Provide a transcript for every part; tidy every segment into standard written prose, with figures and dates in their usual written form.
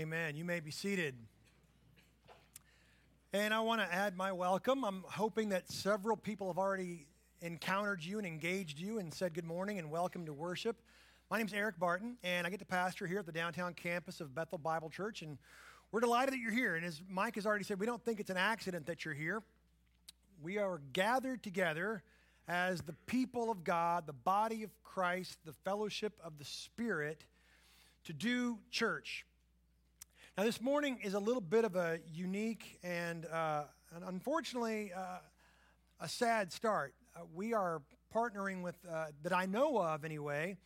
Amen. You may be seated. And I want to add my welcome. I'm hoping that several people have already encountered you and engaged you and said good morning and welcome to worship. My name's Eric Barton, and I get to pastor here at the downtown campus of Bethel Bible Church, and we're delighted that you're here. And as Mike has already said, we don't think it's an accident that you're here. We are gathered together as the people of God, the body of Christ, the fellowship of the Spirit, to do church. Now, this morning is a little bit of a unique and, unfortunately, a sad start. We are partnering with, that I know of anyway,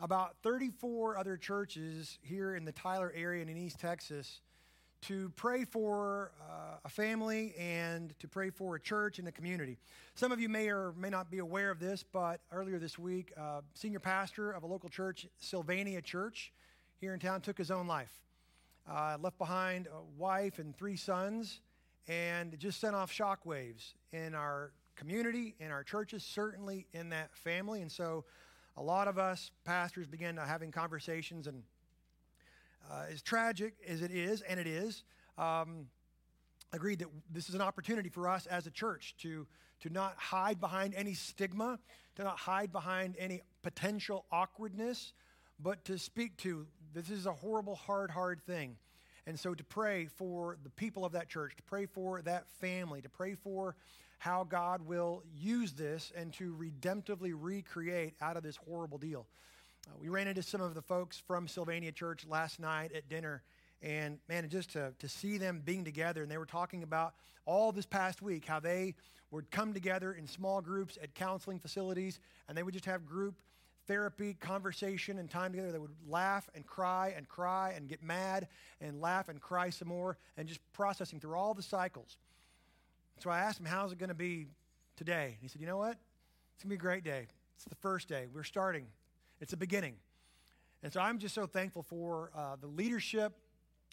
about 34 other churches here in the Tyler area and in East Texas to pray for a family and to pray for a church and a community. Some of you may or may not be aware of this, but earlier this week, senior pastor of a local church, Sylvania Church, here in town, took his own life. Left behind a wife and three sons, and it just sent off shockwaves in our community, in our churches, certainly in that family. And so a lot of us pastors began having conversations, and as tragic as it is, and it is, agreed that this is an opportunity for us as a church to not hide behind any stigma, to not hide behind any potential awkwardness, but to speak to, this is a horrible, hard thing. And so to pray for the people of that church, to pray for that family, to pray for how God will use this and to redemptively recreate out of this horrible deal. We ran into some of the folks from Sylvania Church last night at dinner, and man, just to see them being together, and they were talking about all this past week, how they would come together in small groups at counseling facilities, and they would just have group therapy, conversation, and time together. They would laugh and cry and get mad and laugh and cry some more and just processing through all the cycles. So I asked him, how's it going to be today? And he said, you know what? It's going to be a great day. It's the first day. We're starting. It's a beginning. And so I'm just so thankful for the leadership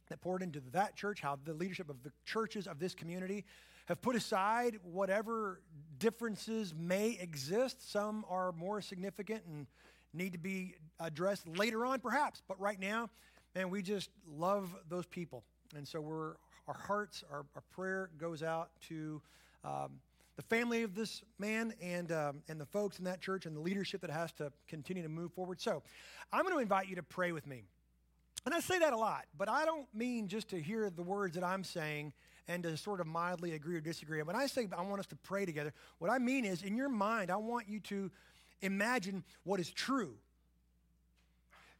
that poured into that church, how the leadership of the churches of this community have put aside whatever differences may exist. Some are more significant and need to be addressed later on, perhaps. But right now, man, we just love those people. And so our hearts, our prayer goes out to the family of this man and the folks in that church and the leadership that has to continue to move forward. So I'm going to invite you to pray with me. And I say that a lot, but I don't mean just to hear the words that I'm saying and to sort of mildly agree or disagree. When I say I want us to pray together, what I mean is, in your mind, I want you to imagine what is true.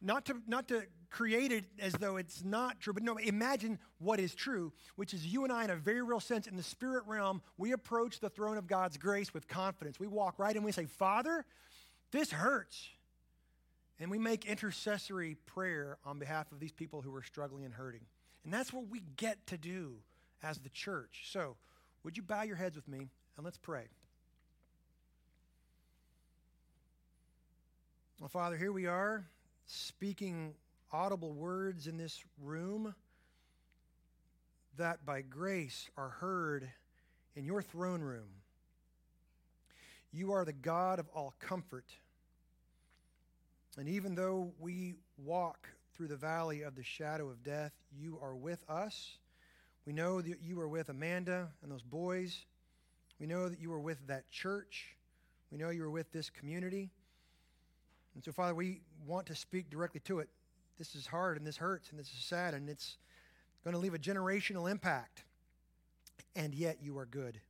Not to create it as though it's not true, but no, imagine what is true, which is you and I in a very real sense in the spirit realm, we approach the throne of God's grace with confidence. We walk right in, we say, Father, this hurts. And we make intercessory prayer on behalf of these people who are struggling and hurting. And that's what we get to do as the church. So, would you bow your heads with me and let's pray. Well, Father, here we are speaking audible words in this room that by grace are heard in your throne room. You are the God of all comfort. And even though we walk through the valley of the shadow of death, you are with us. We know that you are with Amanda and those boys. We know that you are with that church. We know you are with this community. And so, Father, we want to speak directly to it. This is hard, and this hurts, and this is sad, and it's going to leave a generational impact. And yet you are good.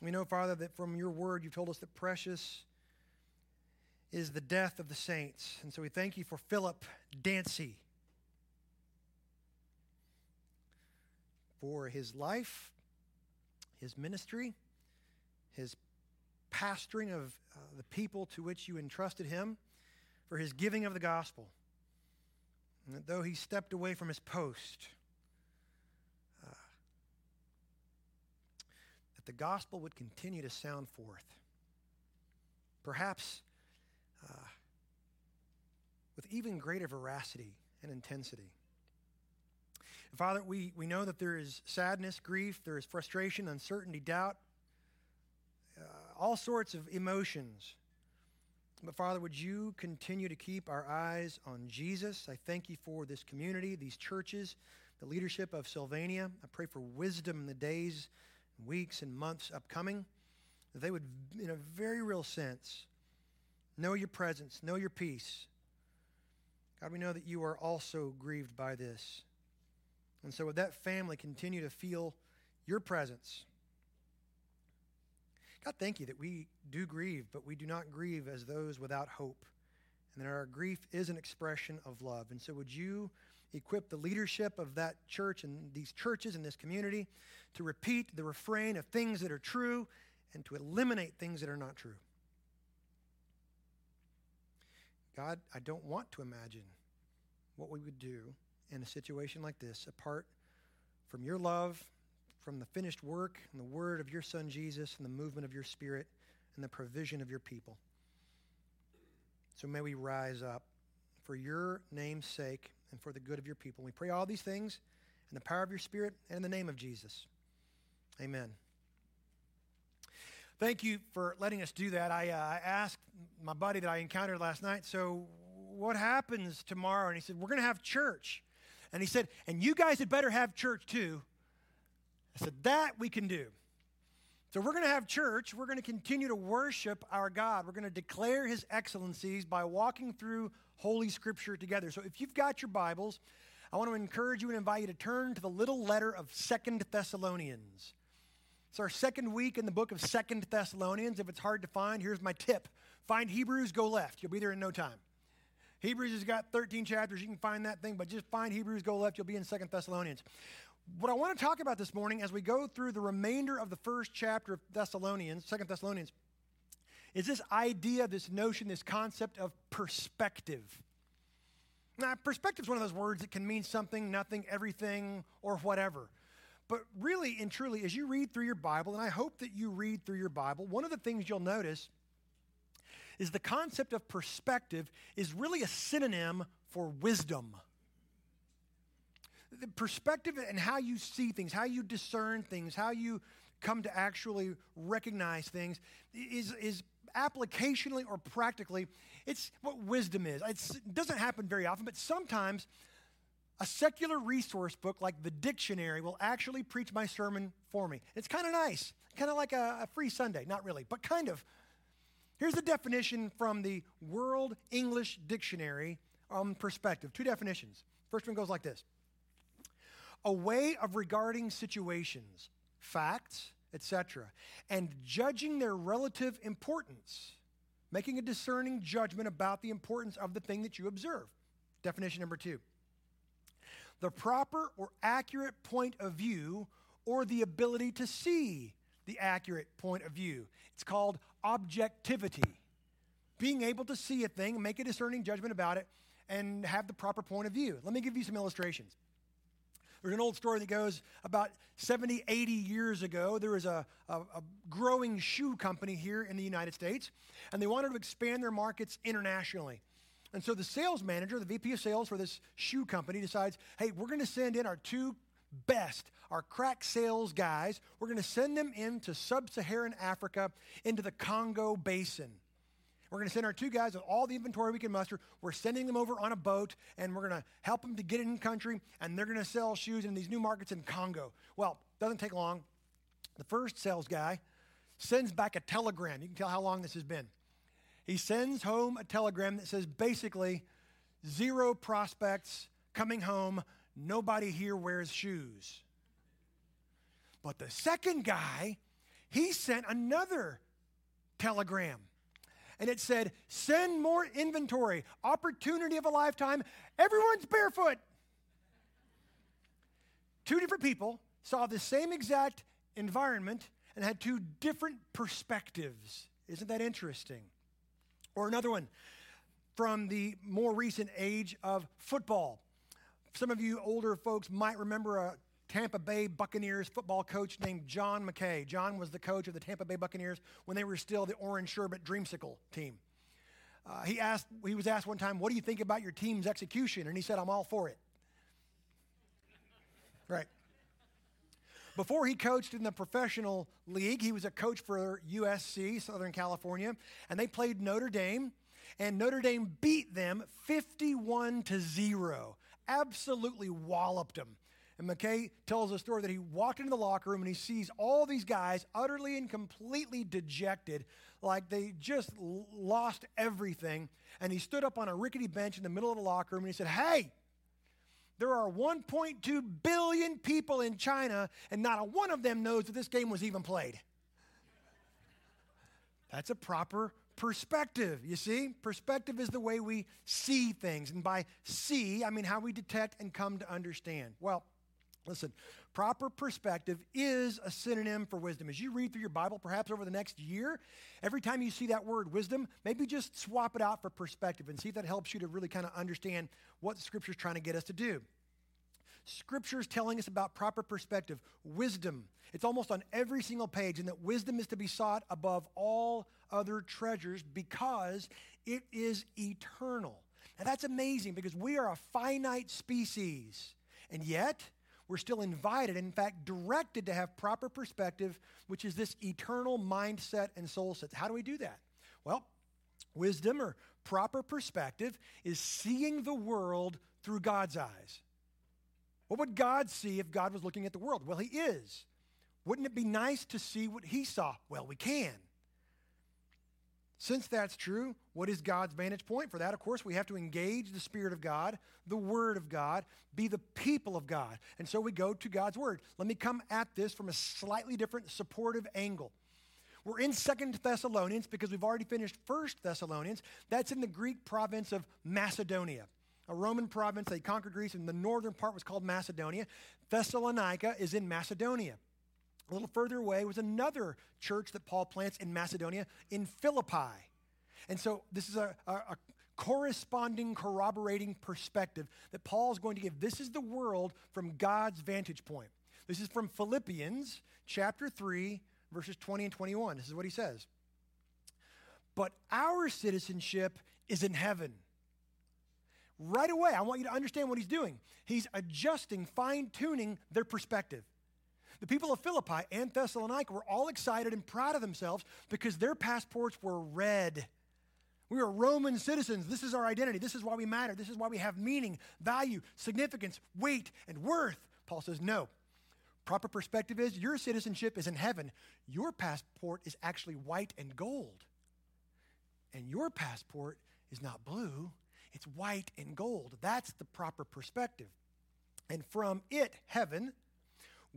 We know, Father, that from your word you've told us that precious is the death of the saints. And so we thank you for Philip Dancy, for his life, his ministry, his pastoring of the people to which you entrusted him, for his giving of the gospel. And that though he stepped away from his post, that the gospel would continue to sound forth. Perhaps with even greater veracity and intensity. And Father, we know that there is sadness, grief, there is frustration, uncertainty, doubt, all sorts of emotions. But Father, would you continue to keep our eyes on Jesus? I thank you for this community, these churches, the leadership of Sylvania. I pray for wisdom in the days, weeks, and months upcoming, that they would, in a very real sense, know your presence, know your peace. God, we know that you are also grieved by this. And so would that family continue to feel your presence. God, thank you that we do grieve, but we do not grieve as those without hope, and that our grief is an expression of love. And so would you equip the leadership of that church and these churches in this community to repeat the refrain of things that are true and to eliminate things that are not true. God, I don't want to imagine what we would do in a situation like this apart from your love, from the finished work and the word of your son Jesus and the movement of your spirit and the provision of your people. So may we rise up for your name's sake and for the good of your people. We pray all these things in the power of your spirit and in the name of Jesus. Amen. Thank you for letting us do that. I asked my buddy that I encountered last night, so what happens tomorrow? And he said, we're going to have church. And he said, and you guys had better have church too. I said, that we can do. So we're going to have church. We're going to continue to worship our God. We're going to declare his excellencies by walking through Holy Scripture together. So if you've got your Bibles, I want to encourage you and invite you to turn to the little letter of 2 Thessalonians. It's our second week in the book of 2 Thessalonians. If it's hard to find, here's my tip. Find Hebrews, go left. You'll be there in no time. Hebrews has got 13 chapters. You can find that thing, but just find Hebrews, go left. You'll be in 2 Thessalonians. What I want to talk about this morning as we go through the remainder of the first chapter of 2 Thessalonians, is this idea, this notion, this concept of perspective. Now, perspective is one of those words that can mean something, nothing, everything, or whatever. But really and truly, as you read through your Bible, and I hope that you read through your Bible, one of the things you'll notice is the concept of perspective is really a synonym for wisdom. The perspective and how you see things, how you discern things, how you come to actually recognize things is applicationally or practically, it's what wisdom is. It doesn't happen very often, but sometimes a secular resource book like the dictionary will actually preach my sermon for me. It's kind of nice, kind of like a free Sunday. Not really, but kind of. Here's the definition from the World English Dictionary on perspective. Two definitions. First one goes like this. A way of regarding situations, facts, etc., and judging their relative importance, making a discerning judgment about the importance of the thing that you observe. Definition number two. The proper or accurate point of view or the ability to see the accurate point of view. It's called objectivity. Being able to see a thing, make a discerning judgment about it, and have the proper point of view. Let me give you some illustrations. There's an old story that goes about 70, 80 years ago, there was a growing shoe company here in the United States, and they wanted to expand their markets internationally. And so the sales manager, the VP of sales for this shoe company decides, hey, we're going to send in our two best, our crack sales guys. We're going to send them into sub-Saharan Africa, into the Congo Basin. We're going to send our two guys with all the inventory we can muster. We're sending them over on a boat, and we're going to help them to get in country, and they're going to sell shoes in these new markets in Congo. Well, doesn't take long. The first sales guy sends back a telegram. You can tell how long this has been. He sends home a telegram that says basically, zero prospects coming home. Nobody here wears shoes. But the second guy, he sent another telegram. And it said, send more inventory, opportunity of a lifetime. Everyone's barefoot. Two different people saw the same exact environment and had two different perspectives. Isn't that interesting? Or another one from the more recent age of football. Some of you older folks might remember a Tampa Bay Buccaneers football coach named John McKay. John was the coach of the Tampa Bay Buccaneers when they were still the Orange Sherbet Dreamsicle team. He was asked one time, what do you think about your team's execution? And he said, I'm all for it. Right. Before he coached in the professional league, he was a coach for USC, Southern California, and they played Notre Dame. and Notre Dame beat them 51-0. Absolutely walloped them. And McKay tells a story that he walked into the locker room and he sees all these guys utterly and completely dejected, like they just lost everything. And he stood up on a rickety bench in the middle of the locker room and he said, "Hey, there are 1.2 billion people in China, and not a one of them knows that this game was even played." That's a proper perspective, you see? Perspective is the way we see things. And by see, I mean how we detect and come to understand. Well, listen, proper perspective is a synonym for wisdom. As you read through your Bible, perhaps over the next year, every time you see that word wisdom, maybe just swap it out for perspective and see if that helps you to really kind of understand what Scripture's trying to get us to do. Scripture's telling us about proper perspective, wisdom. It's almost on every single page, and that wisdom is to be sought above all other treasures because it is eternal. Now, that's amazing because we are a finite species, and yet we're still invited, in fact, directed to have proper perspective, which is this eternal mindset and soul set. How do we do that? Well, wisdom or proper perspective is seeing the world through God's eyes. What would God see if God was looking at the world? Well, He is. Wouldn't it be nice to see what He saw? Well, we can. Since that's true, what is God's vantage point? For that, of course, we have to engage the Spirit of God, the Word of God, be the people of God. And so we go to God's Word. Let me come at this from a slightly different supportive angle. We're in 2 Thessalonians because we've already finished 1 Thessalonians. That's in the Greek province of Macedonia, a Roman province. They conquered Greece, and the northern part was called Macedonia. Thessalonica is in Macedonia. A little further away was another church that Paul plants in Macedonia, in Philippi. And so this is a corresponding, corroborating perspective that Paul's going to give. This is the world from God's vantage point. This is from Philippians chapter 3, verses 20 and 21. This is what he says. But our citizenship is in heaven. Right away, I want you to understand what he's doing. He's adjusting, fine-tuning their perspective. The people of Philippi and Thessalonica were all excited and proud of themselves because their passports were red. We are Roman citizens. This is our identity. This is why we matter. This is why we have meaning, value, significance, weight, and worth. Paul says, no. Proper perspective is your citizenship is in heaven. Your passport is actually white and gold. And your passport is not blue. It's white and gold. That's the proper perspective. And from it, heaven,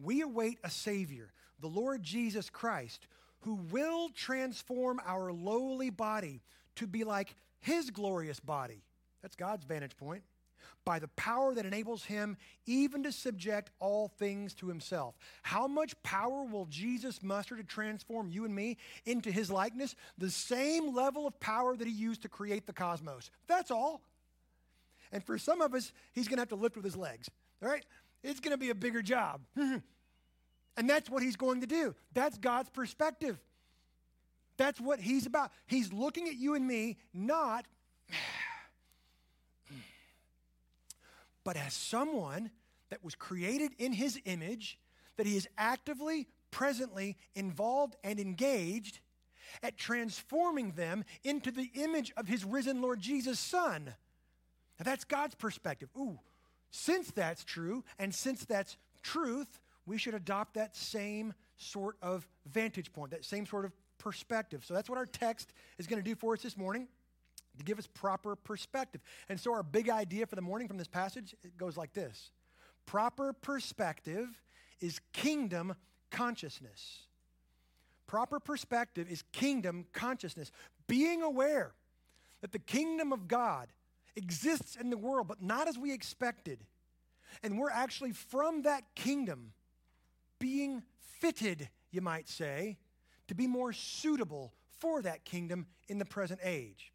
we await a Savior, the Lord Jesus Christ, who will transform our lowly body to be like His glorious body. That's God's vantage point. By the power that enables Him even to subject all things to Himself. How much power will Jesus muster to transform you and me into His likeness? The same level of power that He used to create the cosmos. That's all. And for some of us, He's going to have to lift with His legs. All right? It's going to be a bigger job. And that's what He's going to do. That's God's perspective. That's what He's about. He's looking at you and me, not... but as someone that was created in His image, that He is actively, presently involved and engaged at transforming them into the image of His risen Lord Jesus' Son. Now that's God's perspective. Ooh, since that's true, and since that's truth, we should adopt that same sort of vantage point, that same sort of perspective. So that's what our text is going to do for us this morning, to give us proper perspective. And so our big idea for the morning from this passage, it goes like this. Proper perspective is kingdom consciousness. Proper perspective is kingdom consciousness. Being aware that the kingdom of God exists in the world, but not as we expected. And we're actually from that kingdom being fitted, you might say, to be more suitable for that kingdom in the present age.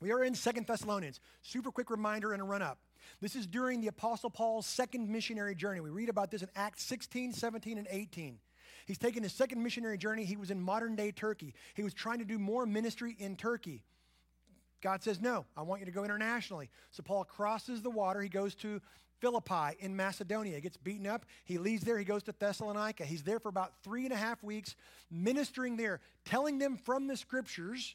We are in 2 Thessalonians. Super quick reminder and a run-up. This is during the Apostle Paul's second missionary journey. We read about this in Acts 16, 17, and 18. He's taken his second missionary journey. He was in modern-day Turkey. He was trying to do more ministry in Turkey. God says, no, I want you to go internationally. So Paul crosses the water. He goes to Philippi in Macedonia. He gets beaten up. He leaves there. He goes to Thessalonica. He's there for about 3.5 weeks, ministering there, telling them from the Scriptures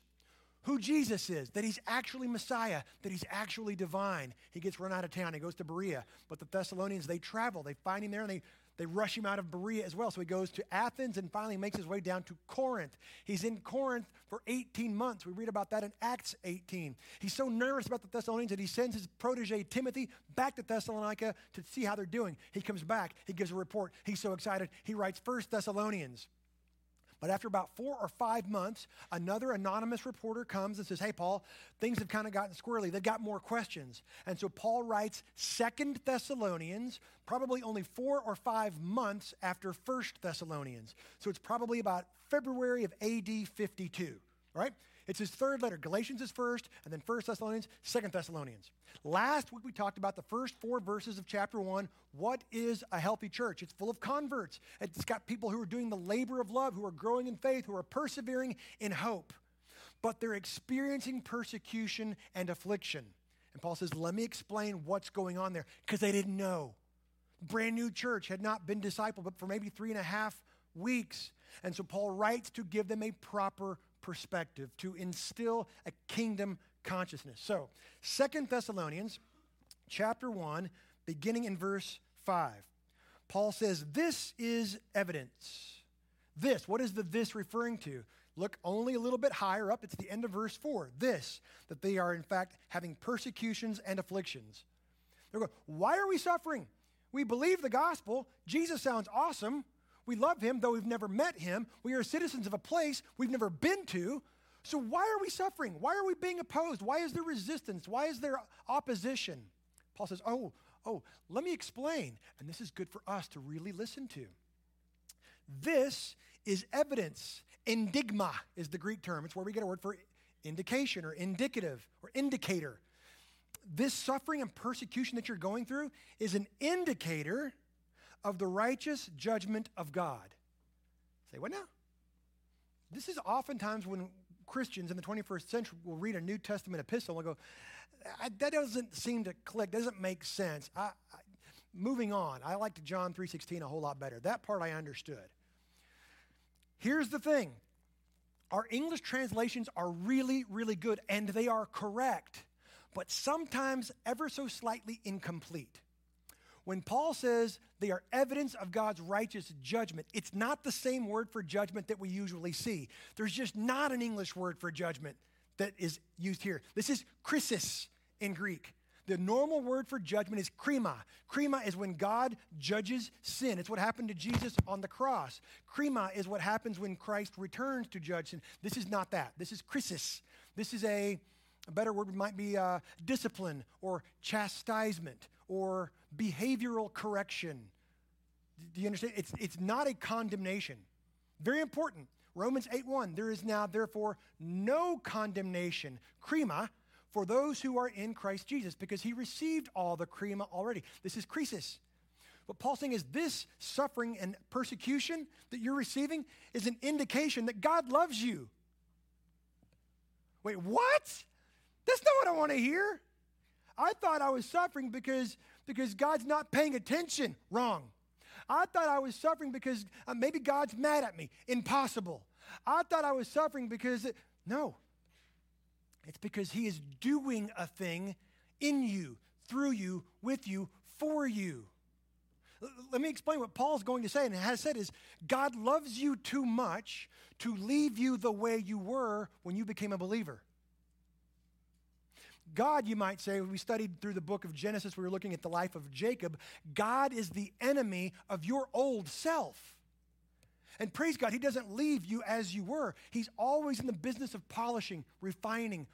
who Jesus is, that he's actually Messiah, that he's actually divine. He gets run out of town. He goes to Berea. But the Thessalonians, they travel. They find him there, and they rush him out of Berea as well. So he goes to Athens and finally makes his way down to Corinth. He's in Corinth for 18 months. We read about that in Acts 18. He's so nervous about the Thessalonians that he sends his protege Timothy back to Thessalonica to see how they're doing. He comes back. He gives a report. He's so excited. He writes 1 Thessalonians. But after about 4 or 5 months, another anonymous reporter comes and says, hey, Paul, things have kind of gotten squirrely. They've got more questions. And so Paul writes 2 Thessalonians, probably only 4 or 5 months after 1 Thessalonians. So it's probably about February of AD 52, right? It's his third letter. Galatians is first, and then 1 Thessalonians, 2 Thessalonians. Last week, we talked about the first 4 verses of chapter 1. What is a healthy church? It's full of converts. It's got people who are doing the labor of love, who are growing in faith, who are persevering in hope. But they're experiencing persecution and affliction. And Paul says, let me explain what's going on there, because they didn't know. Brand new church, had not been discipled, but for maybe 3.5 weeks. And so Paul writes to give them a proper perspective, to instill a kingdom consciousness. So 2 Thessalonians chapter 1, beginning in verse 5, Paul says, this is evidence. This, what is the this referring to? Look only a little bit higher up. It's the end of verse 4. This, that they are in fact having persecutions and afflictions. They're going, why are we suffering? We believe the gospel. Jesus sounds awesome. We love him, though we've never met him. We are citizens of a place we've never been to. So why are we suffering? Why are we being opposed? Why is there resistance? Why is there opposition? Paul says, let me explain. And this is good for us to really listen to. This is evidence. Enigma is the Greek term. It's where we get a word for indication or indicative or indicator. This suffering and persecution that you're going through is an indicator of the righteous judgment of God. Say, what now? This is oftentimes when Christians in the 21st century will read a New Testament epistle and go, that doesn't seem to click, doesn't make sense. Moving on, I liked John 3:16 a whole lot better. That part I understood. Here's the thing. Our English translations are really, really good, and they are correct, but sometimes ever so slightly incomplete. When Paul says they are evidence of God's righteous judgment, it's not the same word for judgment that we usually see. There's just not an English word for judgment that is used here. This is chrisis in Greek. The normal word for judgment is krima. Krima is when God judges sin. It's what happened to Jesus on the cross. Krima is what happens when Christ returns to judge sin. This is not that. This is chrisis. This is a better word might be discipline or chastisement or behavioral correction. Do you understand? It's not a condemnation. Very important. Romans 8:1, there is now therefore no condemnation, krima, for those who are in Christ Jesus, because he received all the krima already. This is krisis. What Paul's saying is this suffering and persecution that you're receiving is an indication that God loves you. Wait, what? That's not what I want to hear. I thought I was suffering because God's not paying attention. Wrong. I thought I was suffering because maybe God's mad at me. Impossible. I thought I was suffering because, it's because he is doing a thing in you, through you, with you, for you. Let me explain what Paul's going to say and has said is God loves you too much to leave you the way you were when you became a believer. God, you might say, we studied through the book of Genesis, we were looking at the life of Jacob. God is the enemy of your old self. And praise God, he doesn't leave you as you were. He's always in the business of polishing, refining,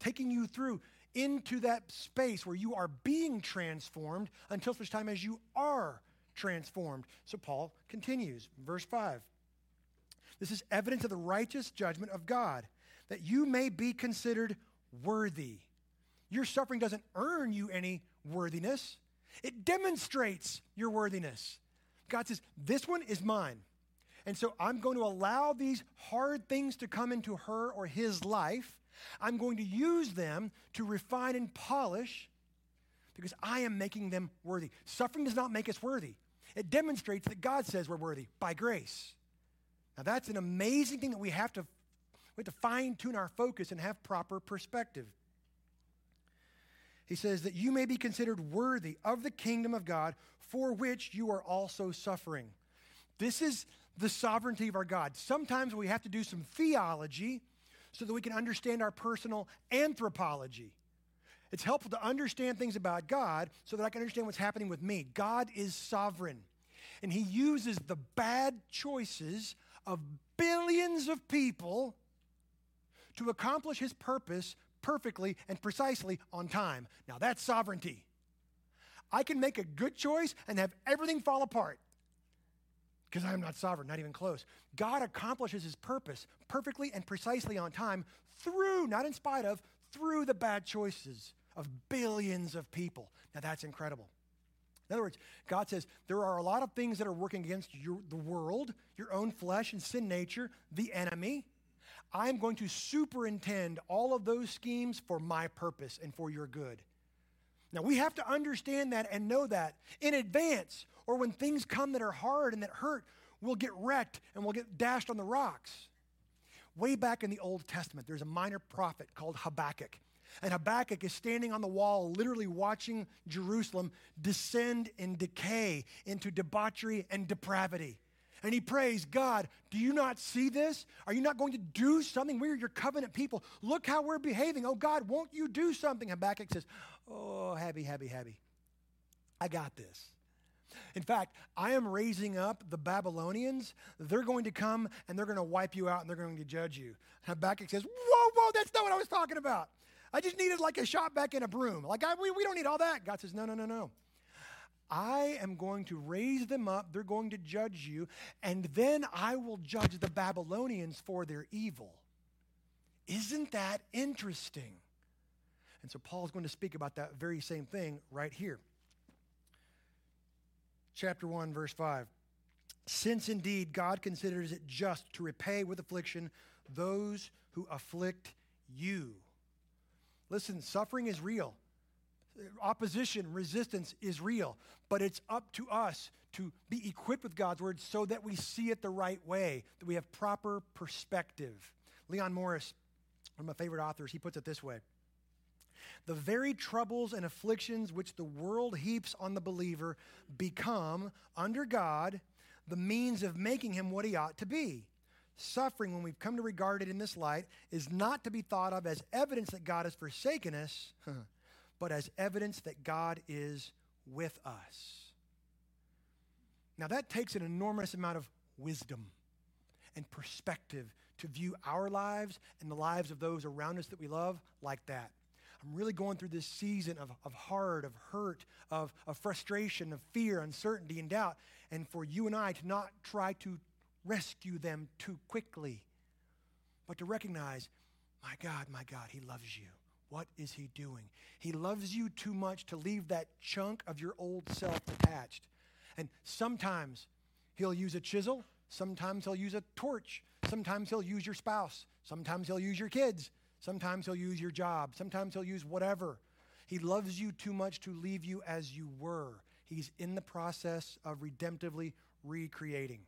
taking you through into that space where you are being transformed until such time as you are transformed. So Paul continues, verse 5. This is evidence of the righteous judgment of God, that you may be considered worthy. Your suffering doesn't earn you any worthiness. It demonstrates your worthiness. God says, this one is mine. And so I'm going to allow these hard things to come into her or his life. I'm going to use them to refine and polish because I am making them worthy. Suffering does not make us worthy. It demonstrates that God says we're worthy by grace. Now that's an amazing thing that we have to We have to fine-tune our focus and have proper perspective. He says that you may be considered worthy of the kingdom of God for which you are also suffering. This is the sovereignty of our God. Sometimes we have to do some theology so that we can understand our personal anthropology. It's helpful to understand things about God so that I can understand what's happening with me. God is sovereign, and he uses the bad choices of billions of people to accomplish his purpose perfectly and precisely on time. Now that's sovereignty. I can make a good choice and have everything fall apart because I'm not sovereign, not even close. God accomplishes his purpose perfectly and precisely on time through, not in spite of, through the bad choices of billions of people. Now that's incredible. In other words, God says, there are a lot of things that are working against the world, your own flesh and sin nature, the enemy. I'm going to superintend all of those schemes for my purpose and for your good. Now, we have to understand that and know that in advance, or when things come that are hard and that hurt, we'll get wrecked and we'll get dashed on the rocks. Way back in the Old Testament, there's a minor prophet called Habakkuk. And Habakkuk is standing on the wall, literally watching Jerusalem descend in decay into debauchery and depravity. And he prays, God, do you not see this? Are you not going to do something? We are your covenant people. Look how we're behaving. Oh, God, won't you do something? Habakkuk says, oh, happy. I got this. In fact, I am raising up the Babylonians. They're going to come, and they're going to wipe you out, and they're going to judge you. Habakkuk says, whoa, that's not what I was talking about. I just needed like a shot back in a broom. Like, we don't need all that. God says, no. I am going to raise them up. They're going to judge you. And then I will judge the Babylonians for their evil. Isn't that interesting? And so Paul's going to speak about that very same thing right here. Chapter 1, verse 5. Since indeed God considers it just to repay with affliction those who afflict you. Listen, suffering is real. Opposition, resistance is real, but it's up to us to be equipped with God's word so that we see it the right way, that we have proper perspective. Leon Morris, one of my favorite authors, he puts it this way. The very troubles and afflictions which the world heaps on the believer become, under God, the means of making him what he ought to be. Suffering, when we've come to regard it in this light, is not to be thought of as evidence that God has forsaken us, but as evidence that God is with us. Now that takes an enormous amount of wisdom and perspective to view our lives and the lives of those around us that we love like that. I'm really going through this season of hard, of hurt, of frustration, of fear, uncertainty, and doubt, and for you and I to not try to rescue them too quickly, but to recognize, my God, he loves you. What is he doing? He loves you too much to leave that chunk of your old self attached. And sometimes he'll use a chisel. Sometimes he'll use a torch. Sometimes he'll use your spouse. Sometimes he'll use your kids. Sometimes he'll use your job. Sometimes he'll use whatever. He loves you too much to leave you as you were. He's in the process of redemptively recreating.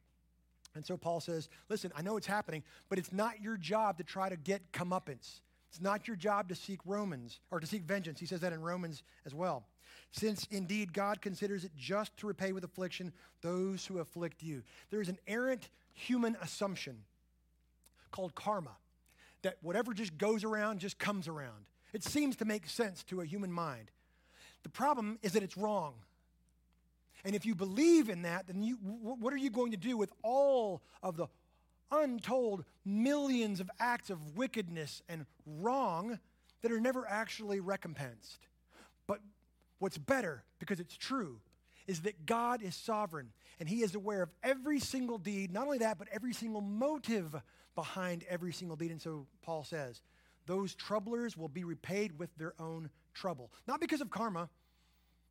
And so Paul says, listen, I know it's happening, but it's not your job to try to get comeuppance. It's not your job to seek vengeance. He says that in Romans as well. Since indeed God considers it just to repay with affliction those who afflict you. There is an errant human assumption called karma, that whatever just goes around just comes around. It seems to make sense to a human mind. The problem is that it's wrong. And if you believe in that, then what are you going to do with all of the untold millions of acts of wickedness and wrong that are never actually recompensed? But what's better, because it's true, is that God is sovereign, and he is aware of every single deed, not only that, but every single motive behind every single deed. And so Paul says, those troublers will be repaid with their own trouble. Not because of karma,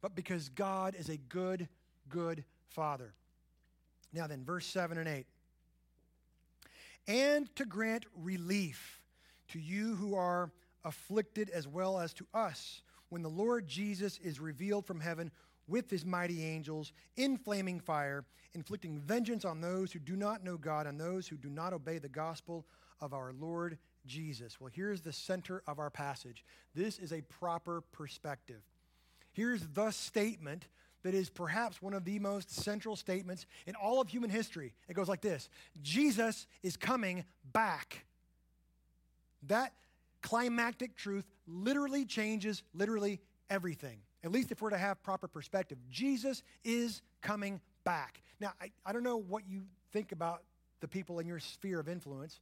but because God is a good, good Father. Now then, verse 7 and 8. And to grant relief to you who are afflicted as well as to us, when the Lord Jesus is revealed from heaven with his mighty angels in flaming fire, inflicting vengeance on those who do not know God and those who do not obey the gospel of our Lord Jesus. Well, here's the center of our passage. This is a proper perspective. Here's the statement that is perhaps one of the most central statements in all of human history. It goes like this: Jesus is coming back. That climactic truth literally changes literally everything, at least if we're to have proper perspective. Jesus is coming back. Now, I don't know what you think about the people in your sphere of influence.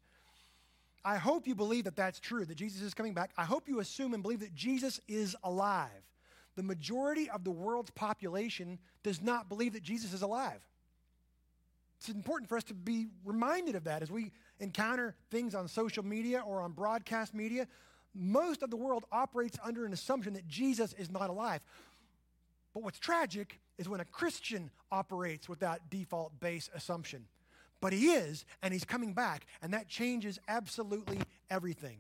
I hope you believe that that's true, that Jesus is coming back. I hope you assume and believe that Jesus is alive. The majority of the world's population does not believe that Jesus is alive. It's important for us to be reminded of that as we encounter things on social media or on broadcast media. Most of the world operates under an assumption that Jesus is not alive. But what's tragic is when a Christian operates with that default base assumption. But he is, and he's coming back, and that changes absolutely everything.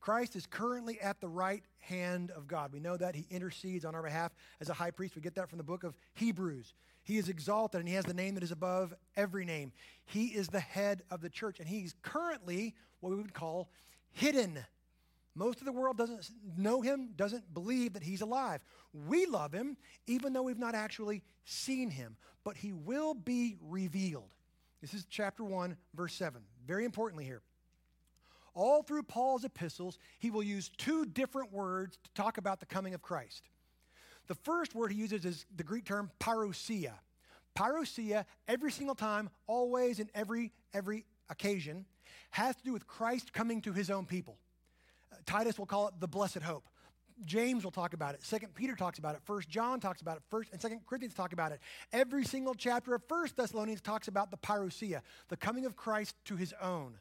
Christ is currently at the right hand of God. We know that. He intercedes on our behalf as a high priest. We get that from the book of Hebrews. He is exalted, and he has the name that is above every name. He is the head of the church, and he's currently what we would call hidden. Most of the world doesn't know him, doesn't believe that he's alive. We love him, even though we've not actually seen him, but he will be revealed. This is chapter 1, verse 7. Very importantly here. All through Paul's epistles, he will use two different words to talk about the coming of Christ. The first word he uses is the Greek term parousia. Parousia, every single time, always, in every occasion, has to do with Christ coming to his own people. Titus will call it the blessed hope. James will talk about it. 2 Peter talks about it. 1 John talks about it. 1 and 2 Corinthians talk about it. Every single chapter of 1 Thessalonians talks about the parousia, the coming of Christ to his own.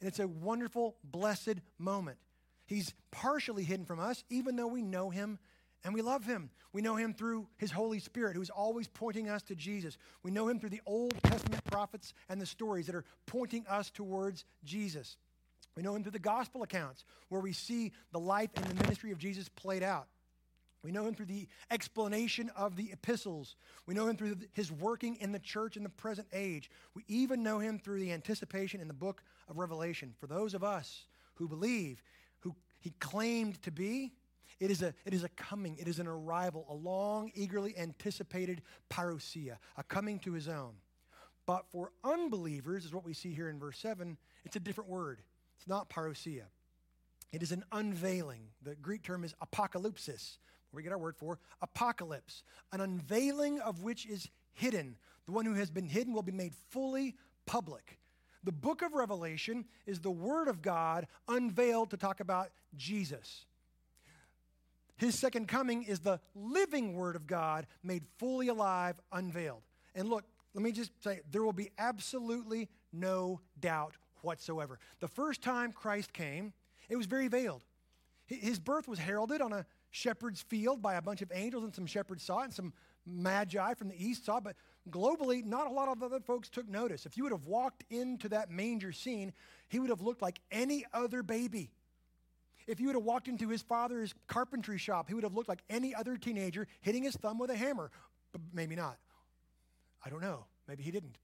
And it's a wonderful, blessed moment. He's partially hidden from us, even though we know him and we love him. We know him through his Holy Spirit, who's always pointing us to Jesus. We know him through the Old Testament prophets and the stories that are pointing us towards Jesus. We know him through the gospel accounts, where we see the life and the ministry of Jesus played out. We know him through the explanation of the epistles. We know him through his working in the church in the present age. We even know him through the anticipation in the book of Revelation. For those of us who believe, who he claimed to be, it is a coming, it is an arrival, a long, eagerly anticipated parousia, a coming to his own. But for unbelievers, is what we see here in verse 7, it's a different word. It's not parousia. It is an unveiling. The Greek term is apocalypsis. We get our word for apocalypse, an unveiling of which is hidden. The one who has been hidden will be made fully public. The book of Revelation is the word of God unveiled to talk about Jesus. His second coming is the living word of God made fully alive, unveiled. And look, let me just say, there will be absolutely no doubt whatsoever. The first time Christ came, it was very veiled. His birth was heralded on a shepherd's field by a bunch of angels, and some shepherds saw it, and some magi from the east saw it, but globally, not a lot of other folks took notice. If you would have walked into that manger scene, he would have looked like any other baby. If you would have walked into his father's carpentry shop, he would have looked like any other teenager hitting his thumb with a hammer, but maybe not. I don't know. Maybe he didn't.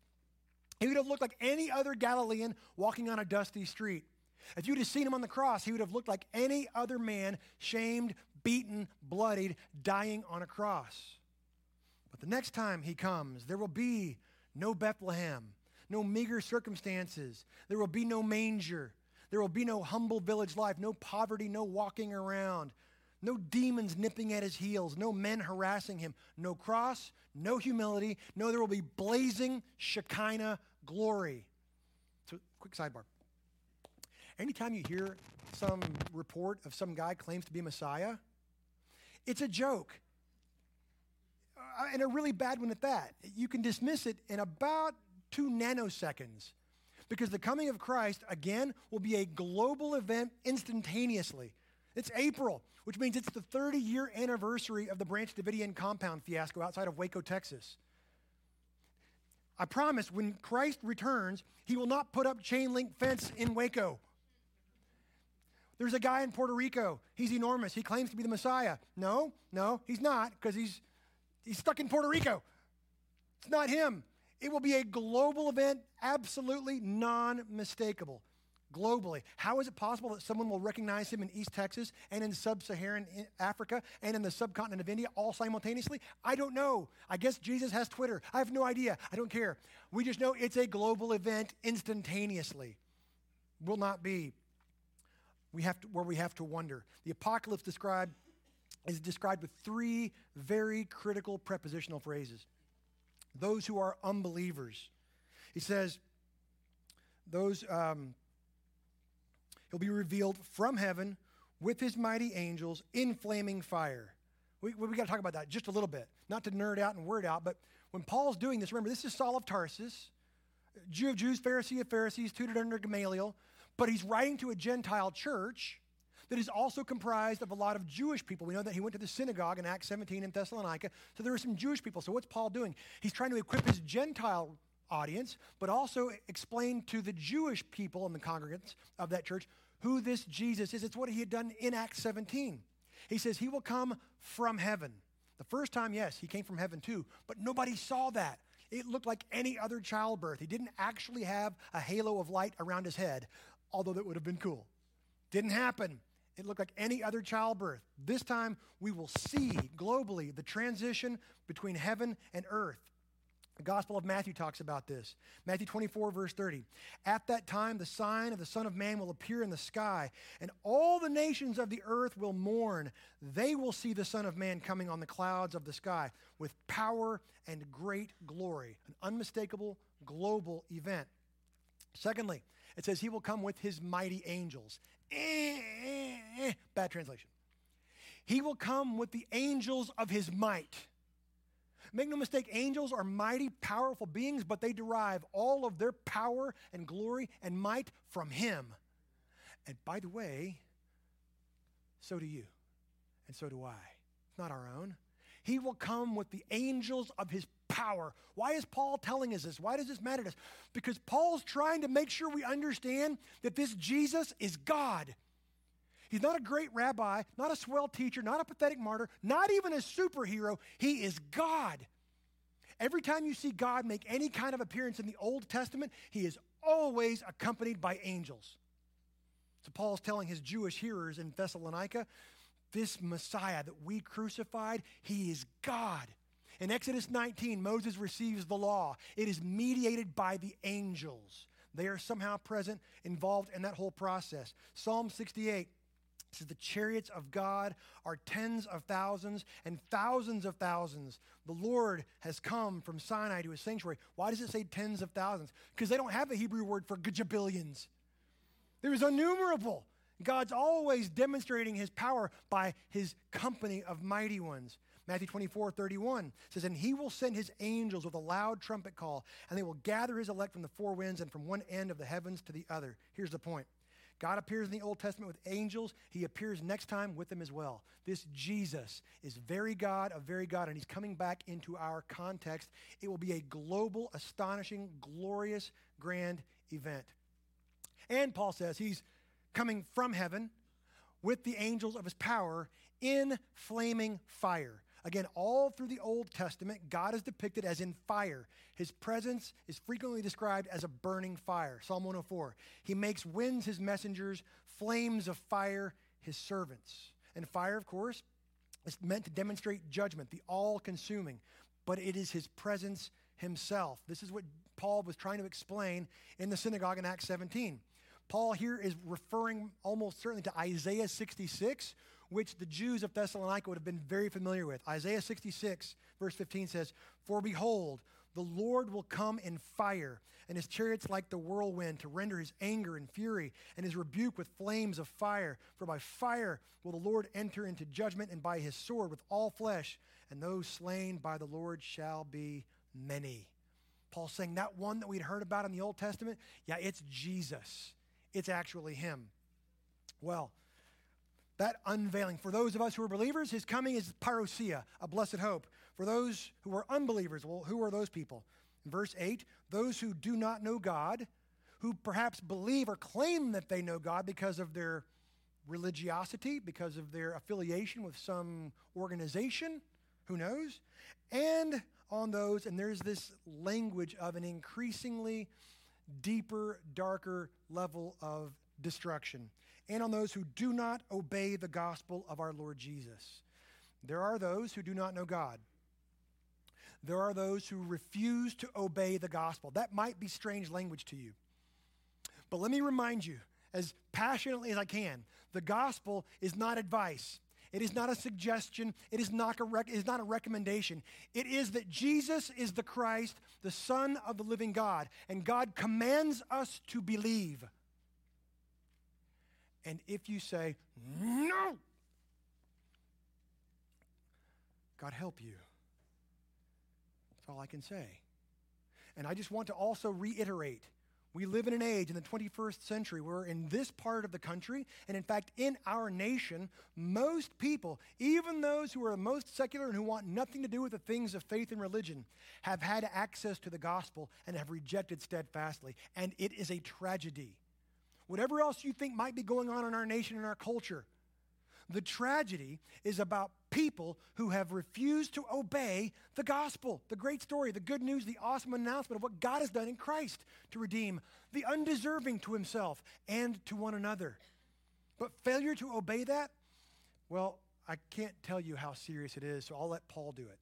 He would have looked like any other Galilean walking on a dusty street. If you would have seen him on the cross, he would have looked like any other man, shamed, beaten, bloodied, dying on a cross. But the next time he comes, there will be no Bethlehem, no meager circumstances. There will be no manger. There will be no humble village life, no poverty, no walking around, no demons nipping at his heels, no men harassing him, no cross, no humility. No, there will be blazing Shekinah glory. So, quick sidebar. Anytime you hear some report of some guy claims to be Messiah, it's a joke, and a really bad one at that. You can dismiss it in about 2 nanoseconds, because the coming of Christ, again, will be a global event instantaneously. It's April, which means it's the 30-year anniversary of the Branch Davidian compound fiasco outside of Waco, Texas. I promise, when Christ returns, he will not put up chain link fence in Waco. There's a guy in Puerto Rico. He's enormous. He claims to be the Messiah. No, he's not, because he's stuck in Puerto Rico. It's not him. It will be a global event, absolutely non-mistakable. globally. How is it possible that someone will recognize him in East Texas and in sub-Saharan Africa and in the subcontinent of India all simultaneously? I don't know. I guess Jesus has Twitter. I have no idea. I don't care. We just know it's a global event instantaneously. Will not be we have to wonder. The apocalypse is described with three very critical prepositional phrases. Those who are unbelievers. He says, those he'll be revealed from heaven with his mighty angels in flaming fire. We got to talk about that just a little bit, not to nerd out and word out, but when Paul's doing this, remember, this is Saul of Tarsus, Jew of Jews, Pharisee of Pharisees, tutored under Gamaliel, but he's writing to a Gentile church that is also comprised of a lot of Jewish people. We know that he went to the synagogue in Acts 17 in Thessalonica, so there were some Jewish people. So what's Paul doing? He's trying to equip his Gentile audience, but also explain to the Jewish people and the congregants of that church who this Jesus is. It's what he had done in Acts 17. He says he will come from heaven. The first time, yes, he came from heaven too, but nobody saw that. It looked like any other childbirth. He didn't actually have a halo of light around his head, although that would have been cool. Didn't happen. It looked like any other childbirth. This time, we will see globally the transition between heaven and earth. The Gospel of Matthew talks about this. Matthew 24, verse 30. At that time, the sign of the Son of Man will appear in the sky, and all the nations of the earth will mourn. They will see the Son of Man coming on the clouds of the sky with power and great glory, an unmistakable global event. Secondly, it says he will come with his mighty angels. Bad translation. He will come with the angels of his might. Make no mistake, angels are mighty, powerful beings, but they derive all of their power and glory and might from him. And by the way, so do you, and so do I. It's not our own. He will come with the angels of his power. Why is Paul telling us this? Why does this matter to us? Because Paul's trying to make sure we understand that this Jesus is God. He's not a great rabbi, not a swell teacher, not a pathetic martyr, not even a superhero. He is God. Every time you see God make any kind of appearance in the Old Testament, he is always accompanied by angels. So Paul's telling his Jewish hearers in Thessalonica, this Messiah that we crucified, he is God. In Exodus 19, Moses receives the law. It is mediated by the angels. They are somehow present, involved in that whole process. Psalm 68 says the chariots of God are tens of thousands and thousands of thousands. The Lord has come from Sinai to his sanctuary. Why does it say tens of thousands? Because they don't have a Hebrew word for gajabillions. There is innumerable. God's always demonstrating his power by his company of mighty ones. Matthew 24, 31 says, and he will send his angels with a loud trumpet call, and they will gather his elect from the four winds and from one end of the heavens to the other. Here's the point. God appears in the Old Testament with angels. He appears next time with them as well. This Jesus is very God of very God, and he's coming back into our context. It will be a global, astonishing, glorious, grand event. And Paul says he's coming from heaven with the angels of his power in flaming fire. Again, all through the Old Testament, God is depicted as in fire. His presence is frequently described as a burning fire. Psalm 104. He makes winds his messengers, flames of fire his servants. And fire, of course, is meant to demonstrate judgment, the all-consuming. But it is his presence himself. This is what Paul was trying to explain in the synagogue in Acts 17. Paul here is referring almost certainly to Isaiah 66, which the Jews of Thessalonica would have been very familiar with. Isaiah 66, verse 15 says, for behold, the Lord will come in fire, and his chariots like the whirlwind, to render his anger and fury, and his rebuke with flames of fire. For by fire will the Lord enter into judgment, and by his sword with all flesh, and those slain by the Lord shall be many. Paul's saying that one that we'd heard about in the Old Testament, yeah, it's Jesus. It's actually him. Well, that unveiling. For those of us who are believers, his coming is parousia, a blessed hope. For those who are unbelievers, well, who are those people? In verse 8, those who do not know God, who perhaps believe or claim that they know God because of their religiosity, because of their affiliation with some organization, who knows? And on those, and there's this language of an increasingly deeper, darker level of destruction, and on those who do not obey the gospel of our Lord Jesus. There are those who do not know God. There are those who refuse to obey the gospel. That might be strange language to you. But let me remind you, as passionately as I can, the gospel is not advice. It is not a suggestion. It is not a recommendation. It is that Jesus is the Christ, the Son of the living God, and God commands us to believe. And if you say, no, God help you. That's all I can say. And I just want to also reiterate, we live in an age in the 21st century where in this part of the country, and in fact in our nation, most people, even those who are most secular and who want nothing to do with the things of faith and religion, have had access to the gospel and have rejected steadfastly. And it is a tragedy. Whatever else you think might be going on in our nation and our culture, the tragedy is about people who have refused to obey the gospel, the great story, the good news, the awesome announcement of what God has done in Christ to redeem the undeserving to himself and to one another. But failure to obey that, well, I can't tell you how serious it is, so I'll let Paul do it.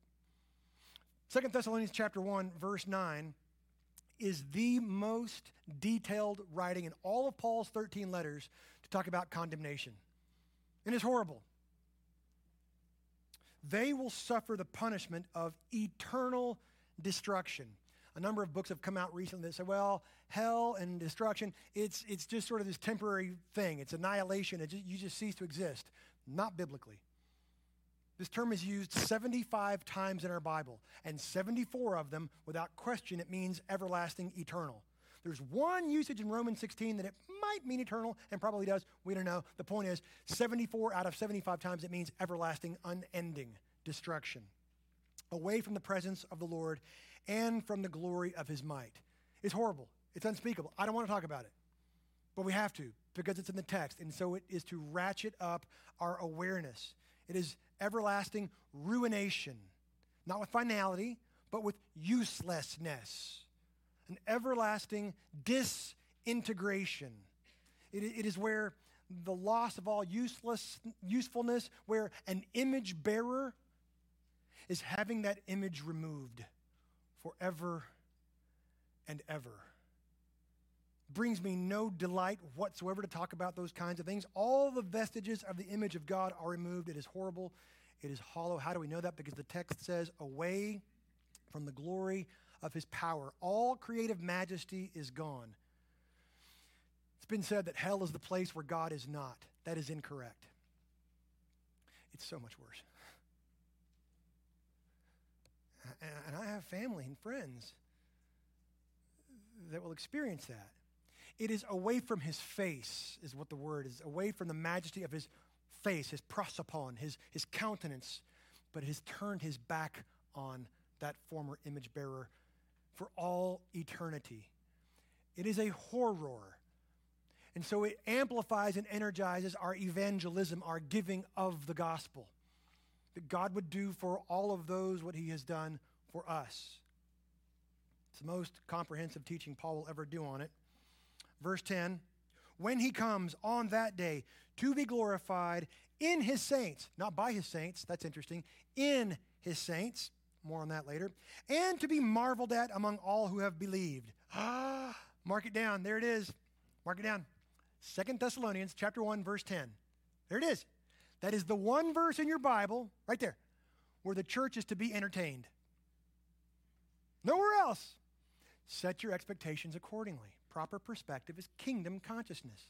2 Thessalonians chapter 1, verse 9 is the most detailed writing in all of Paul's 13 letters to talk about condemnation. And it's horrible. They will suffer the punishment of eternal destruction. A number of books have come out recently that say, well, hell and destruction, it's just sort of this temporary thing. It's annihilation. You just cease to exist. Not biblically. This term is used 75 times in our Bible, and 74 of them, without question, it means everlasting, eternal. There's one usage in Romans 16 that it might mean eternal and probably does. We don't know. The point is 74 out of 75 times it means everlasting, unending destruction, away from the presence of the Lord and from the glory of his might. It's horrible. It's unspeakable. I don't want to talk about it, but we have to because it's in the text. And so it is to ratchet up our awareness. It is everlasting ruination, not with finality, but with uselessness. An everlasting disintegration. It is where the loss of all usefulness, where an image bearer is having that image removed forever and ever. Brings me no delight whatsoever to talk about those kinds of things. All the vestiges of the image of God are removed. It is horrible. It is hollow. How do we know that? Because the text says, away from the glory of his power. All creative majesty is gone. It's been said that hell is the place where God is not. That is incorrect. It's so much worse. And I have family and friends that will experience that. It is away from his face, is what the word is, away from the majesty of his face, his prosopon, his countenance, but it has turned his back on that former image bearer for all eternity. It is a horror. And so it amplifies and energizes our evangelism, our giving of the gospel, that God would do for all of those what he has done for us. It's the most comprehensive teaching Paul will ever do on it. Verse 10, when he comes on that day to be glorified in his saints, not by his saints, that's interesting, in his saints, more on that later, and to be marveled at among all who have believed. Mark it down. There it is. Mark it down. 2 Thessalonians chapter 1, verse 10. There it is. That is the one verse in your Bible, right there, where the church is to be entertained. Nowhere else. Set your expectations accordingly. Proper perspective is kingdom consciousness.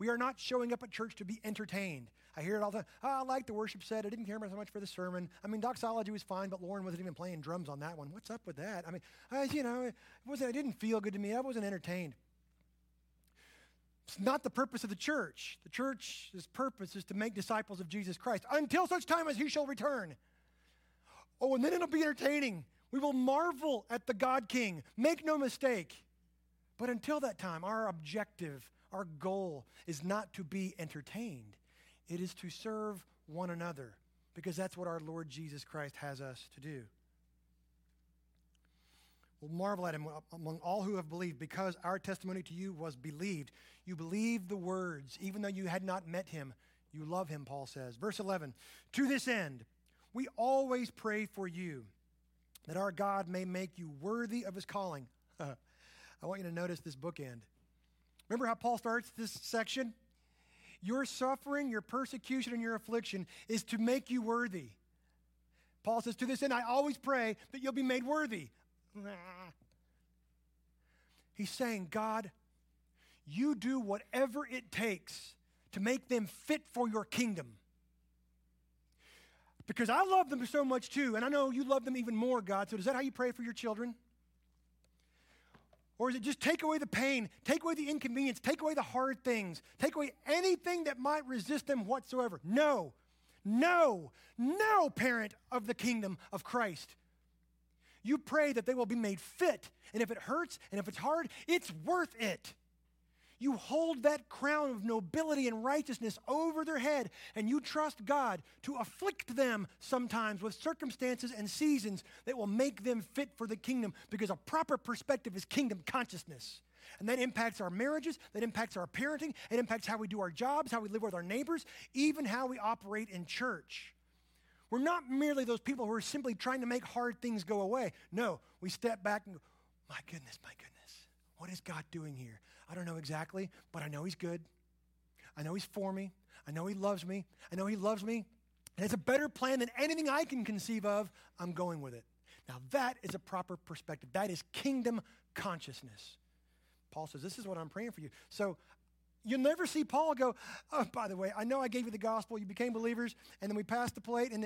We are not showing up at church to be entertained. I hear it all the time. I like the worship set. I didn't care so much for the sermon. I mean, doxology was fine, but Lauren wasn't even playing drums on that one. What's up with that? I mean, it didn't feel good to me. I wasn't entertained. It's not the purpose of the church. The church's purpose is to make disciples of Jesus Christ until such time as he shall return. Oh, and then it'll be entertaining. We will marvel at the God King. Make no mistake. But until that time, our objective, our goal is not to be entertained. It is to serve one another because that's what our Lord Jesus Christ has us to do. will marvel at him among all who have believed, because our testimony to you was believed. You believed the words, even though you had not met him. You love him, Paul says. Verse 11, to this end, we always pray for you, that our God may make you worthy of his calling. I want you to notice this bookend. Remember how Paul starts this section? Your suffering, your persecution, and your affliction is to make you worthy. Paul says, to this end, I always pray that you'll be made worthy. He's saying, God, you do whatever it takes to make them fit for your kingdom. Because I love them so much too, and I know you love them even more, God. So is that how you pray for your children? Or is it just take away the pain, take away the inconvenience, take away the hard things, take away anything that might resist them whatsoever? No, no, no, parent of the kingdom of Christ. You pray that they will be made fit, and if it hurts and if it's hard, it's worth it. You hold that crown of nobility and righteousness over their head, and you trust God to afflict them sometimes with circumstances and seasons that will make them fit for the kingdom, because a proper perspective is kingdom consciousness. And that impacts our marriages, that impacts our parenting, it impacts how we do our jobs, how we live with our neighbors, even how we operate in church. We're not merely those people who are simply trying to make hard things go away. No, we step back and go, my goodness, what is God doing here? I don't know exactly, but I know he's good. I know he's for me. I know he loves me. I know he loves me. And it's a better plan than anything I can conceive of. I'm going with it. Now that is a proper perspective. That is kingdom consciousness. Paul says, this is what I'm praying for you. So you'll never see Paul go, oh, by the way, I know I gave you the gospel. You became believers, and then we passed the plate, and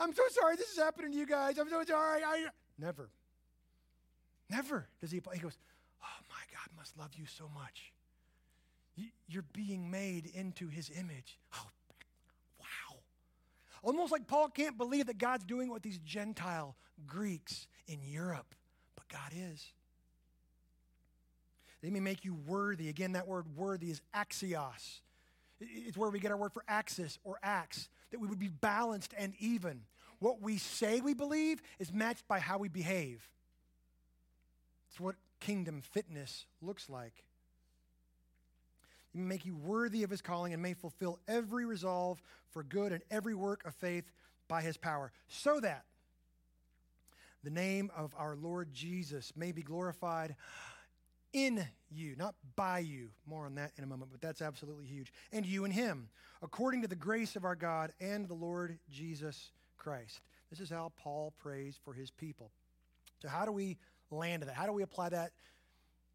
I'm so sorry this is happening to you guys. I'm so sorry. Never does he. He goes, oh, my God must love you so much. You're being made into his image. Oh, wow. Almost like Paul can't believe that God's doing what these Gentile Greeks in Europe, but God is. They may make you worthy. Again, that word worthy is axios. It's where we get our word for axis or acts, that we would be balanced and even. What we say we believe is matched by how we behave. It's what kingdom fitness looks like. He may make you worthy of his calling and may fulfill every resolve for good and every work of faith by his power, so that the name of our Lord Jesus may be glorified in you, not by you. More on that in a moment, but that's absolutely huge. And you in him, according to the grace of our God and the Lord Jesus Christ. This is how Paul prays for his people. So how do we land of that? How do we apply that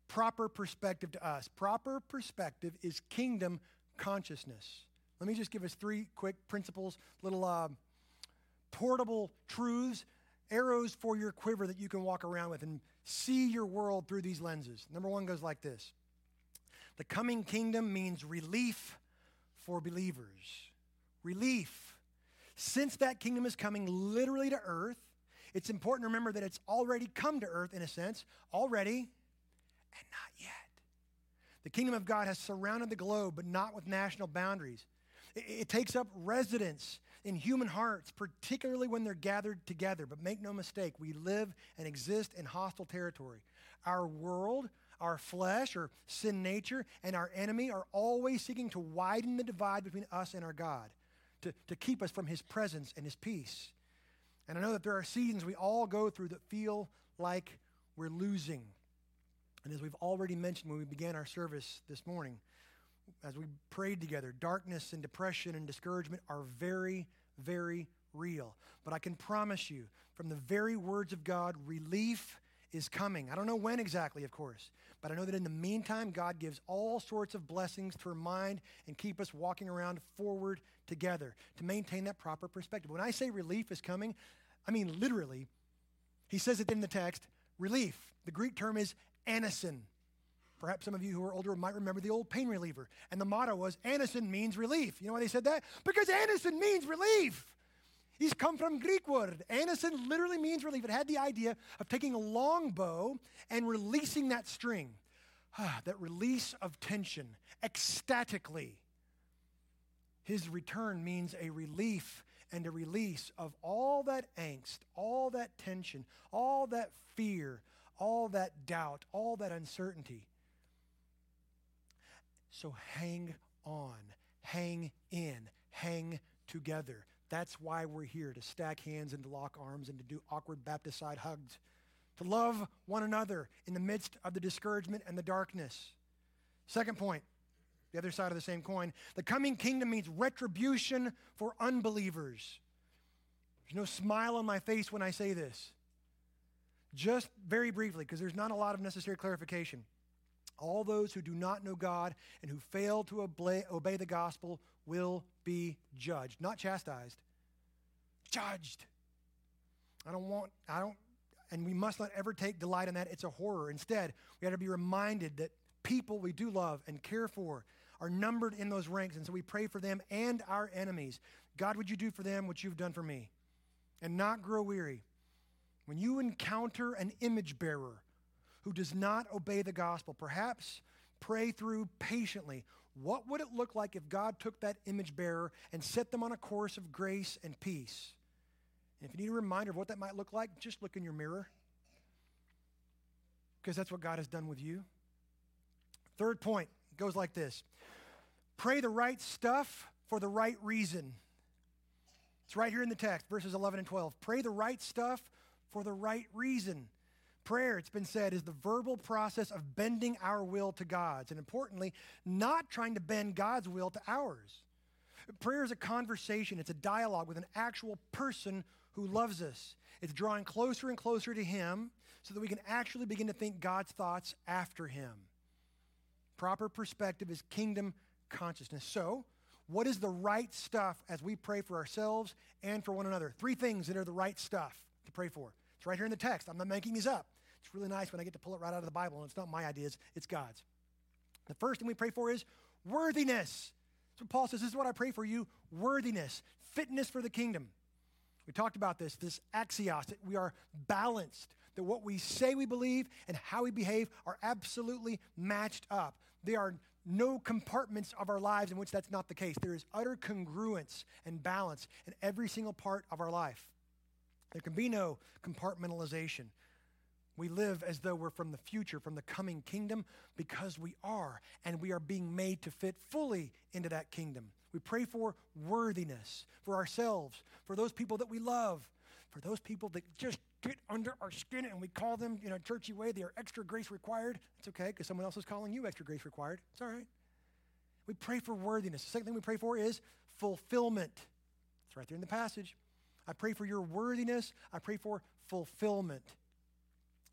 proper perspective to us? Proper perspective is kingdom consciousness. Let me just give us three quick principles, little portable truths, arrows for your quiver that you can walk around with and see your world through these lenses. Number one goes like this. The coming kingdom means relief for believers. Relief. Since that kingdom is coming literally to earth, it's important to remember that it's already come to earth in a sense, already, and not yet. The kingdom of God has surrounded the globe, but not with national boundaries. It takes up residence in human hearts, particularly when they're gathered together. But make no mistake, we live and exist in hostile territory. Our world, our flesh or sin nature, and our enemy are always seeking to widen the divide between us and our God, to keep us from his presence and his peace. And I know that there are seasons we all go through that feel like we're losing. And as we've already mentioned when we began our service this morning, as we prayed together, darkness and depression and discouragement are very, very real. But I can promise you, from the very words of God, relief is coming. I don't know when exactly, of course, but I know that in the meantime, God gives all sorts of blessings to remind and keep us walking around forward together to maintain that proper perspective. When I say relief is coming, I mean literally. He says it in the text, relief. The Greek term is anison. Perhaps some of you who are older might remember the old pain reliever, and the motto was, anison means relief. You know why they said that? Because anison means relief. These come from Greek word. Anison literally means relief. It had the idea of taking a long bow and releasing that string, that release of tension, ecstatically. His return means a relief and a release of all that angst, all that tension, all that fear, all that doubt, all that uncertainty. So hang on, hang in, hang together. That's why we're here, to stack hands and to lock arms and to do awkward Baptist side hugs, to love one another in the midst of the discouragement and the darkness. Second point, the other side of the same coin, the coming kingdom means retribution for unbelievers. There's no smile on my face when I say this. Just very briefly, because there's not a lot of necessary clarification. All those who do not know God and who fail to obey the gospel will be judged, not chastised, judged. And we must not ever take delight in that. It's a horror. Instead, we have to be reminded that people we do love and care for are numbered in those ranks. And so we pray for them and our enemies. God, would you do for them what you've done for me? And not grow weary. When you encounter an image bearer who does not obey the gospel, perhaps pray through patiently. What would it look like if God took that image bearer and set them on a course of grace and peace? And if you need a reminder of what that might look like, just look in your mirror, because that's what God has done with you. Third point goes like this. Pray the right stuff for the right reason. It's right here in the text, verses 11 and 12. Pray the right stuff for the right reason. Prayer, it's been said, is the verbal process of bending our will to God's, and importantly, not trying to bend God's will to ours. Prayer is a conversation. It's a dialogue with an actual person who loves us. It's drawing closer and closer to him so that we can actually begin to think God's thoughts after him. Proper perspective is kingdom consciousness. So, what is the right stuff as we pray for ourselves and for one another? Three things that are the right stuff to pray for. It's right here in the text. I'm not making these up. It's really nice when I get to pull it right out of the Bible, and it's not my ideas, it's God's. The first thing we pray for is worthiness. So Paul says, this is what I pray for you, worthiness, fitness for the kingdom. We talked about this axios, that we are balanced, that what we say we believe and how we behave are absolutely matched up. There are no compartments of our lives in which that's not the case. There is utter congruence and balance in every single part of our life. There can be no compartmentalization. We live as though we're from the future, from the coming kingdom, because we are, and we are being made to fit fully into that kingdom. We pray for worthiness, for ourselves, for those people that we love, for those people that just get under our skin and we call them, in a churchy way, they are extra grace required. It's okay, because someone else is calling you extra grace required. It's all right. We pray for worthiness. The second thing we pray for is fulfillment. It's right there in the passage. I pray for your worthiness. I pray for fulfillment.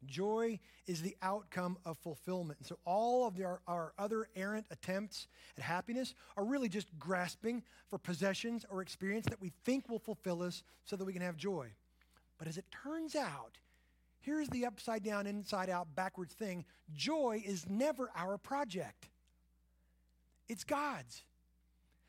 Joy is the outcome of fulfillment. And so all of our other errant attempts at happiness are really just grasping for possessions or experience that we think will fulfill us so that we can have joy. But as it turns out, here's the upside down, inside out, backwards thing. Joy is never our project. It's God's.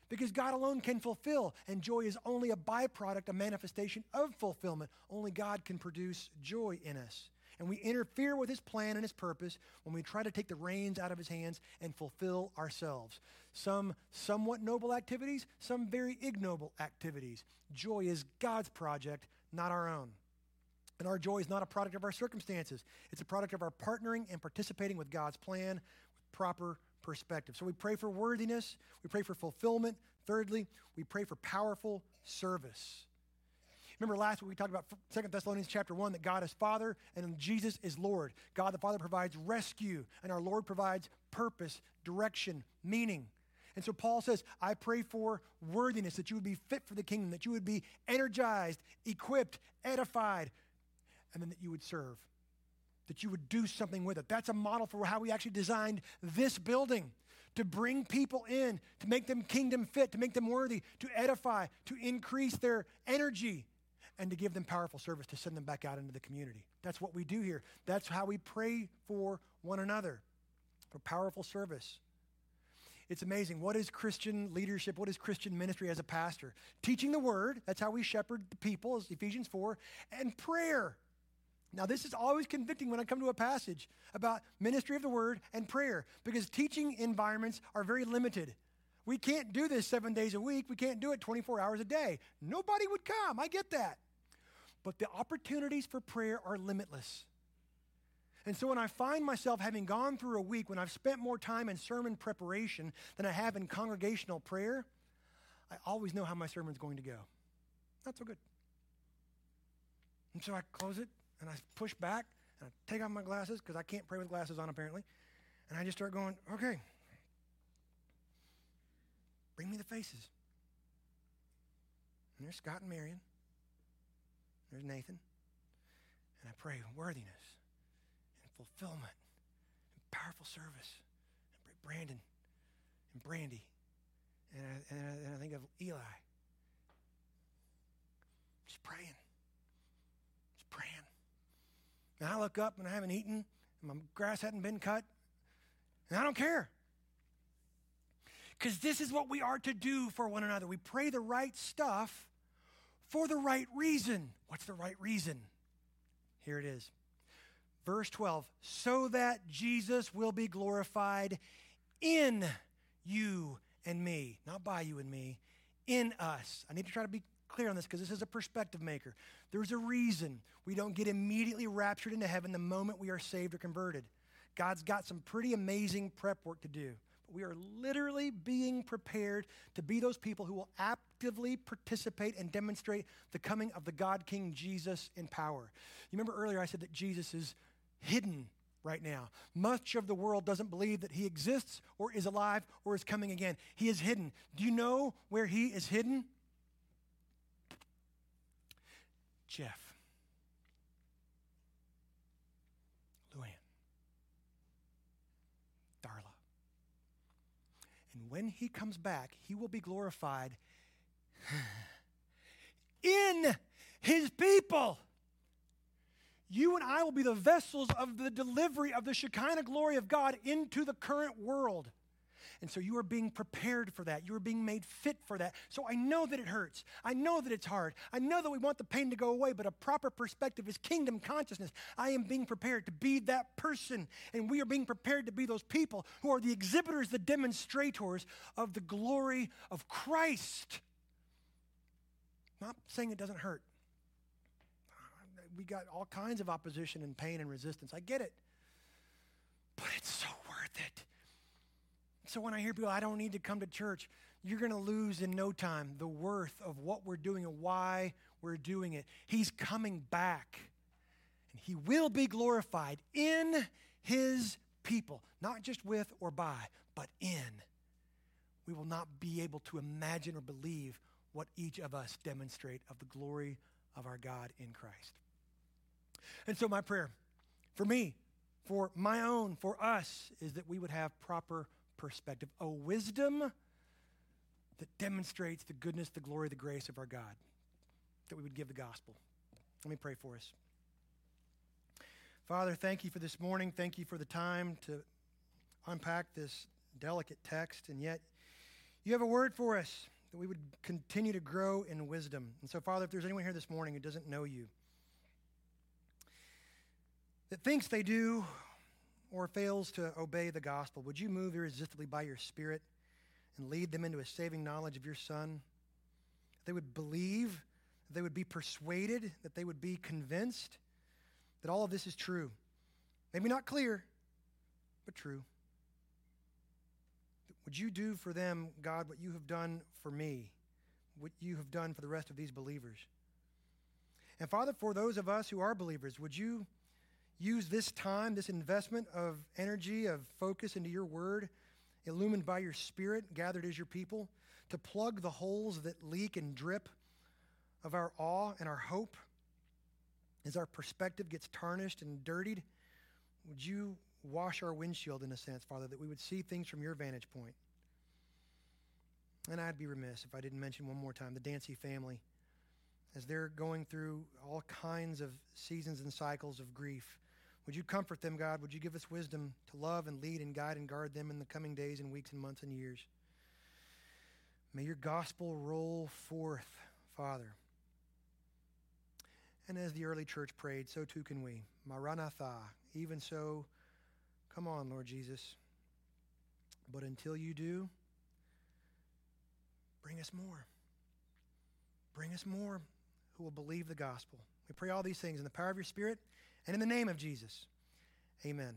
Because God alone can fulfill, and joy is only a byproduct, a manifestation of fulfillment. Only God can produce joy in us. And we interfere with his plan and his purpose when we try to take the reins out of his hands and fulfill ourselves. Some somewhat noble activities, some very ignoble activities. Joy is God's project, not our own. And our joy is not a product of our circumstances. It's a product of our partnering and participating with God's plan with proper perspective. So we pray for worthiness. We pray for fulfillment. Thirdly, we pray for powerful service. Remember last week we talked about 2 Thessalonians chapter 1, that God is Father and Jesus is Lord. God the Father provides rescue, and our Lord provides purpose, direction, meaning. And so Paul says, I pray for worthiness, that you would be fit for the kingdom, that you would be energized, equipped, edified, and then that you would serve, that you would do something with it. That's a model for how we actually designed this building, to bring people in, to make them kingdom fit, to make them worthy, to edify, to increase their energy, and to give them powerful service, to send them back out into the community. That's what we do here. That's how we pray for one another, for powerful service. It's amazing. What is Christian leadership? What is Christian ministry as a pastor? Teaching the word, that's how we shepherd the people, as Ephesians 4, and prayer. Now, this is always convicting when I come to a passage about ministry of the word and prayer, because teaching environments are very limited. We can't do this 7 days a week. We can't do it 24 hours a day. Nobody would come. I get that. But the opportunities for prayer are limitless. And so when I find myself having gone through a week when I've spent more time in sermon preparation than I have in congregational prayer, I always know how my sermon's going to go. Not so good. And so I close it, and I push back, and I take off my glasses, because I can't pray with glasses on apparently, and I just start going, okay, bring me the faces. And there's Scott and Marion. There's Nathan. And I pray worthiness and fulfillment and powerful service. And pray Brandon and Brandy. And I think of Eli. Just praying. Just praying. And I look up and I haven't eaten. And my grass hadn't been cut. And I don't care. Because this is what we are to do for one another. We pray the right stuff for the right reason. What's the right reason? Here it is. Verse 12, so that Jesus will be glorified in you and me. Not by you and me, in us. I need to try to be clear on this because this is a perspective maker. There's a reason we don't get immediately raptured into heaven the moment we are saved or converted. God's got some pretty amazing prep work to do. We are literally being prepared to be those people who will actively participate and demonstrate the coming of the God King Jesus in power. You remember earlier I said that Jesus is hidden right now. Much of the world doesn't believe that he exists or is alive or is coming again. He is hidden. Do you know where he is hidden? Jeff. And when he comes back, he will be glorified in his people. You and I will be the vessels of the delivery of the Shekinah glory of God into the current world. And so you are being prepared for that. You are being made fit for that. So I know that it hurts. I know that it's hard. I know that we want the pain to go away, but a proper perspective is kingdom consciousness. I am being prepared to be that person, and we are being prepared to be those people who are the exhibitors, the demonstrators of the glory of Christ. I'm not saying it doesn't hurt. We got all kinds of opposition and pain and resistance. I get it, but it's so worth it. So when I hear people, I don't need to come to church, you're going to lose in no time the worth of what we're doing and why we're doing it. He's coming back, and he will be glorified in his people, not just with or by, but in. We will not be able to imagine or believe what each of us demonstrate of the glory of our God in Christ. And so my prayer for me, for my own, for us, is that we would have proper perspective, a wisdom that demonstrates the goodness, the glory, the grace of our God, that we would give the gospel. Let me pray for us. Father, thank you for this morning. Thank you for the time to unpack this delicate text, and yet you have a word for us that we would continue to grow in wisdom. And so, Father, if there's anyone here this morning who doesn't know you, that thinks they do, or fails to obey the gospel, would you move irresistibly by your Spirit and lead them into a saving knowledge of your Son? That they would believe, that they would be persuaded, that they would be convinced that all of this is true. Maybe not clear, but true. Would you do for them, God, what you have done for me, what you have done for the rest of these believers? And Father, for those of us who are believers, would you use this time, this investment of energy, of focus into your word, illumined by your Spirit, gathered as your people, to plug the holes that leak and drip of our awe and our hope as our perspective gets tarnished and dirtied. Would you wash our windshield in a sense, Father, that we would see things from your vantage point? And I'd be remiss if I didn't mention one more time the Dancy family, as they're going through all kinds of seasons and cycles of grief. Would you comfort them, God? Would you give us wisdom to love and lead and guide and guard them in the coming days and weeks and months and years? May your gospel roll forth, Father. And as the early church prayed, so too can we. Maranatha, even so, come on, Lord Jesus. But until you do, Bring us more. Bring us more who will believe the gospel. We pray all these things in the power of your Spirit and in the name of Jesus. Amen.